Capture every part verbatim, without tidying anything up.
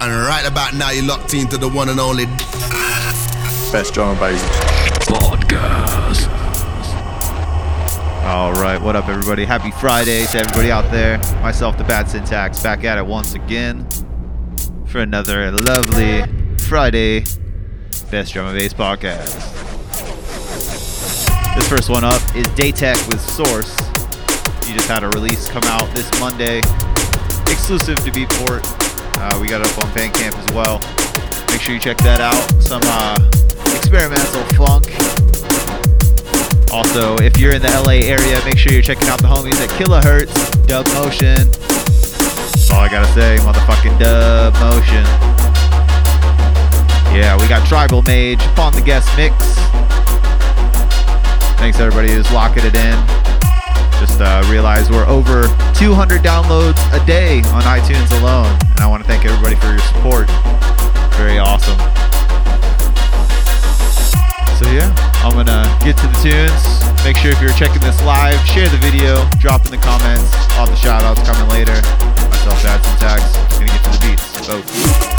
And right about now, you're locked into the one and only Best Drum and Bass Podcast. All right, what up, everybody? Happy Friday to everybody out there. Myself, the Bad Syntax, back at it once again for another lovely Friday Best Drum and Bass Podcast. This first one up is Daytech with Source. You just had a release come out this Monday, exclusive to Beatport. Uh, we got it up on Van Camp as well. Make sure you check that out. Some uh, experimental funk. Also, if you're in the L A area, make sure you're checking out the homies at Kilohertz Dub Motion. That's all I gotta say, motherfucking Dub Motion. Yeah, we got Tribal Mage on the guest mix. Thanks everybody who's locking it in. Just uh, realized we're over two hundred downloads a day on iTunes alone, and I want to thank everybody for your support. Very awesome. So yeah, I'm gonna get to the tunes. Make sure if you're checking this live, share the video, drop in the comments. All the shout outs coming later. Myself, Bad Syntax, gonna get to the beats. Both.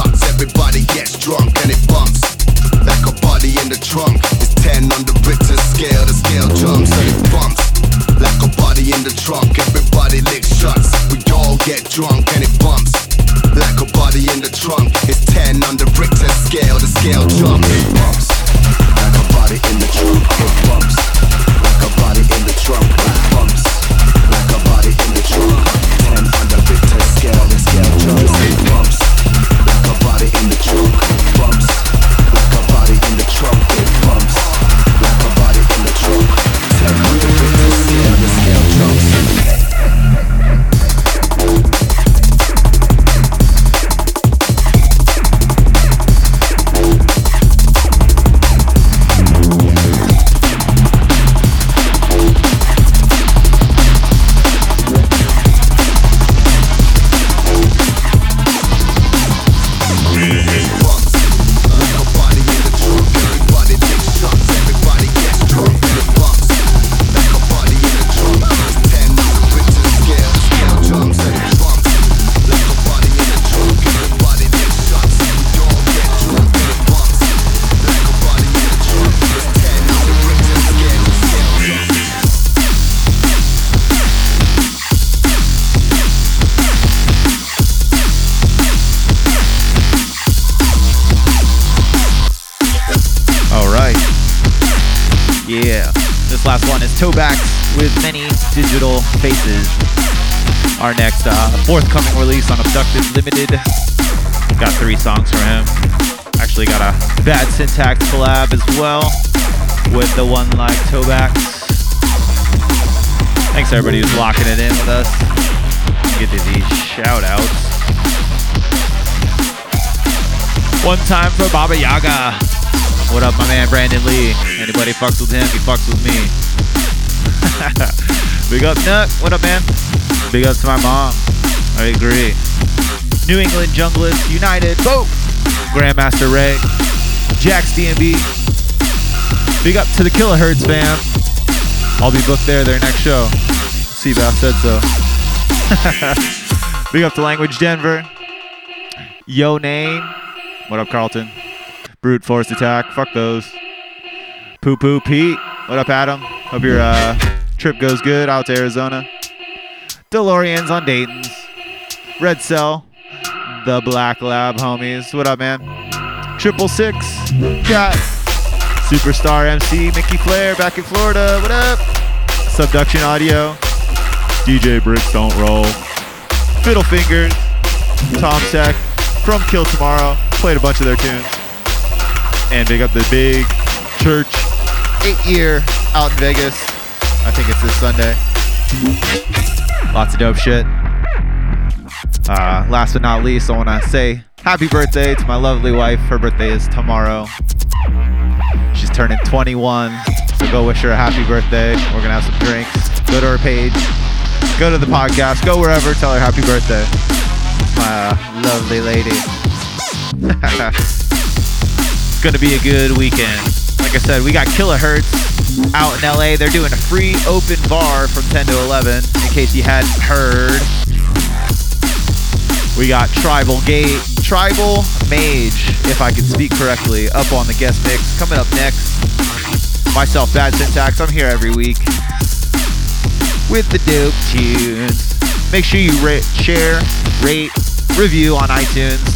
shots. Everybody gets drunk and it bumps like a body in the trunk. It's ten on the Richter scale. The scale jumps and it bumps like a body in the trunk. Everybody licks shots. We all get drunk and it bumps like a body in the trunk. It's ten on the Richter scale. The scale jumps. It bumps like a body in the trunk. It bumps like a body in the trunk. It bumps like a body in the trunk. Ten on the Richter scale. The scale jumps. It bumps like a body in the trunk. It bumps like a body in the trunk. It bumps like a body in the trunk. Ten on the Richter scale. The scale jumps. Last one is Tobax with Many Digital Faces. Our next uh, forthcoming release on Subduction Limited. Got three songs from him. Actually got a Bad Syntax collab as well with the one like Tobax. Thanks everybody who's locking it in with us. Get to these shout outs. One time for Baba Yaga. What up, my man Brandon Lee? Anybody fucks with him, he fucks with me. Big up Nut. What up, man? Big up to my mom. I agree. New England Junglist United. Boom. Grandmaster Ray. Jax D M V. Big up to the Kilohertz fam. I'll be booked there their next show. See, Beth said so. Big up to Language Denver. Yo Name. What up, Carlton? Brute Force Attack, fuck those. Poo Poo Pete, what up, Adam? Hope your uh, trip goes good out to Arizona. DeLoreans on Dayton's. Red Cell, The Black Lab, homies. What up, man? Triple Six, Cat. Superstar M C, Mickey Flair, back in Florida. What up? Subduction Audio. D J Bricks, don't roll. Fiddle Fingers, Tom Sack from Kill Tomorrow. Played a bunch of their tunes. And big up the big church, eight year out in Vegas. I think it's this Sunday. Lots of dope shit. Uh, last but not least, I want to say happy birthday to my lovely wife. Her birthday is tomorrow. She's turning twenty-one. So go wish her a happy birthday. We're going to have some drinks. Go to her page. Go to the podcast. Go wherever. Tell her happy birthday. My uh, lovely lady. Gonna be a good weekend. Like I said, we got Kilohertz out in L A. They're doing a free open bar from ten to eleven, in case you hadn't heard. We got Tribal Gate, Tribal Mage, if I can speak correctly, up on the guest mix. Coming up next, myself, Bad Syntax. I'm here every week with the dope tunes. Make sure you rate, share, rate, review on iTunes.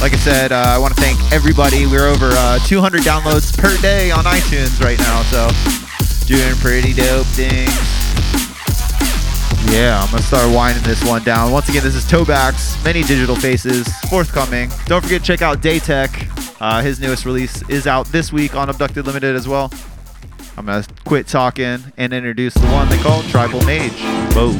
Like I said, uh, I want to thank everybody. We're over uh, two hundred downloads per day on iTunes right now, so doing pretty dope things. Yeah, I'm going to start winding this one down. Once again, this is Tobax, Many Digital Faces, forthcoming. Don't forget to check out Daytech. Uh, his newest release is out this week on Subduction Limited as well. I'm going to quit talking and introduce the one they call Tribal Mage. Whoa.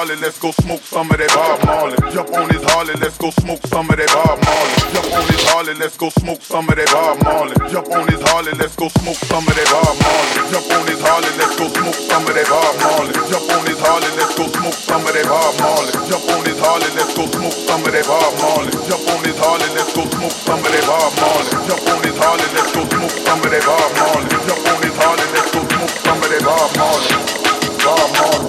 Marley, let's go smoke some of that Bob Marley. Jump on this Harley, let's go smoke some of that Bob Marley. Jump on this Harley, let's go smoke some of that Bob Marley. Jump on this Harley, let's go smoke some of that Bob Marley. Jump on this Harley, let's go smoke some of that Bob Marley. Jump on this Harley, let's go smoke some of that Bob Marley. Jump on this Harley, let's go smoke some of that Bob Marley. Jump on this Harley, let's go smoke some of that Bob Marley. Jump on this Harley, let's go smoke some of that Bob Marley. Jump on this Harley, let's go smoke some of that Bob Marley.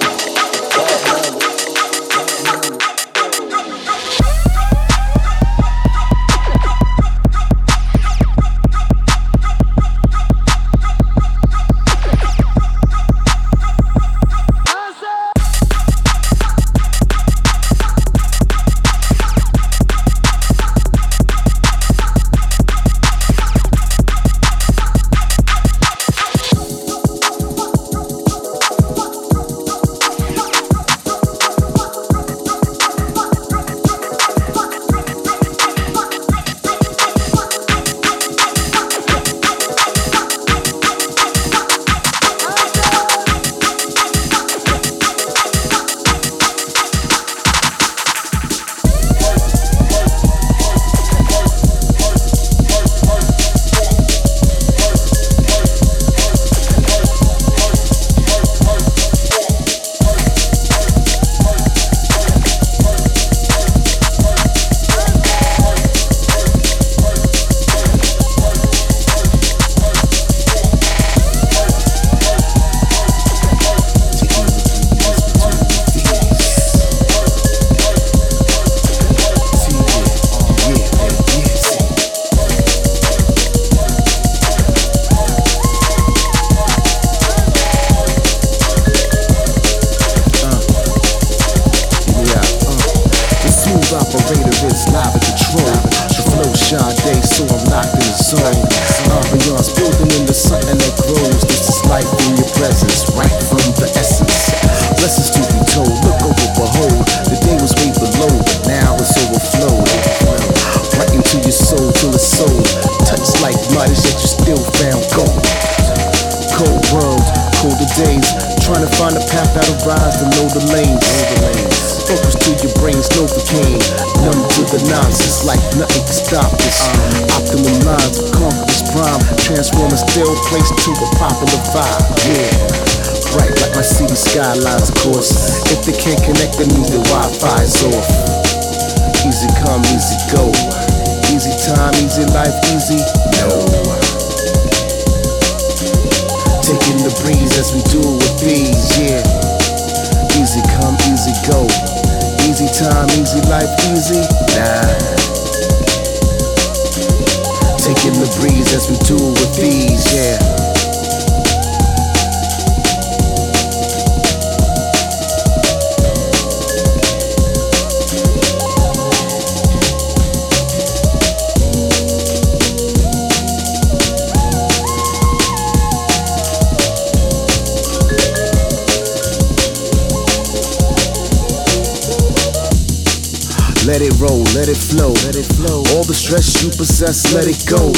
Bob Marley. Let it roll, let it flow, let it flow. All the stress you possess, let it go.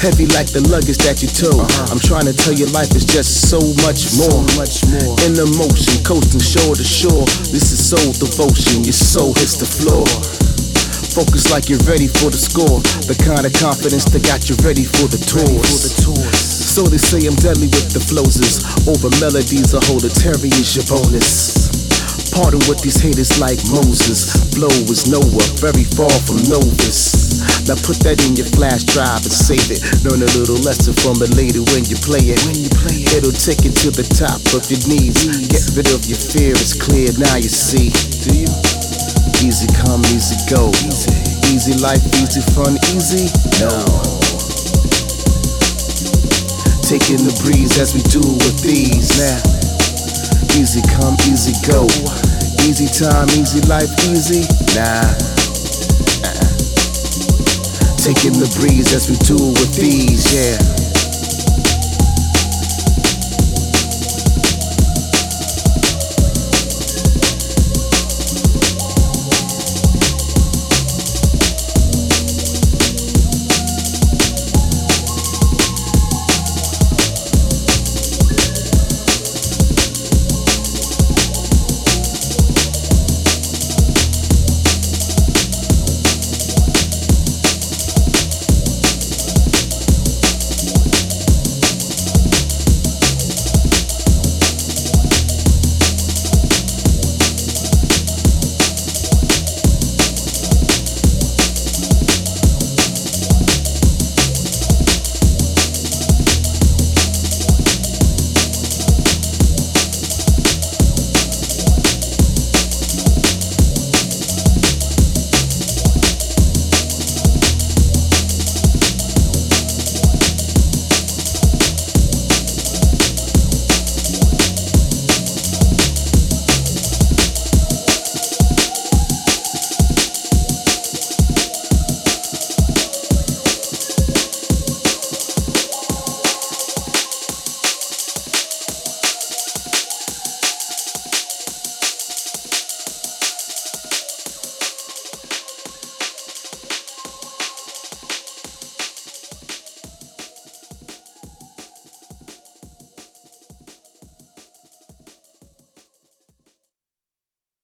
Heavy like the luggage that you tow. Uh-huh. I'm trying to tell you life is just so much more. So much more. In emotion, coasting shore to shore. This is soul devotion, your soul hits the floor. Focus like you're ready for the score. The kind of confidence that got you ready for the tours. So they say I'm deadly with the flowses. Over melodies, a whole terry is your bonus. Pardon with these haters like Moses. Flow is nowhere, very far from novice. Now put that in your flash drive and save it. Learn a little lesson from it later when you play it. When you play it. It'll take you to the top of your knees. Get rid of your fear, it's clear, now you see. Do you? Easy come, easy go. Easy, easy life, easy fun, easy? No. Taking the breeze as we do with these now. Easy come, easy go. Easy time, easy life, easy? Nah. Uh-uh. Taking the breeze as we do with these, yeah.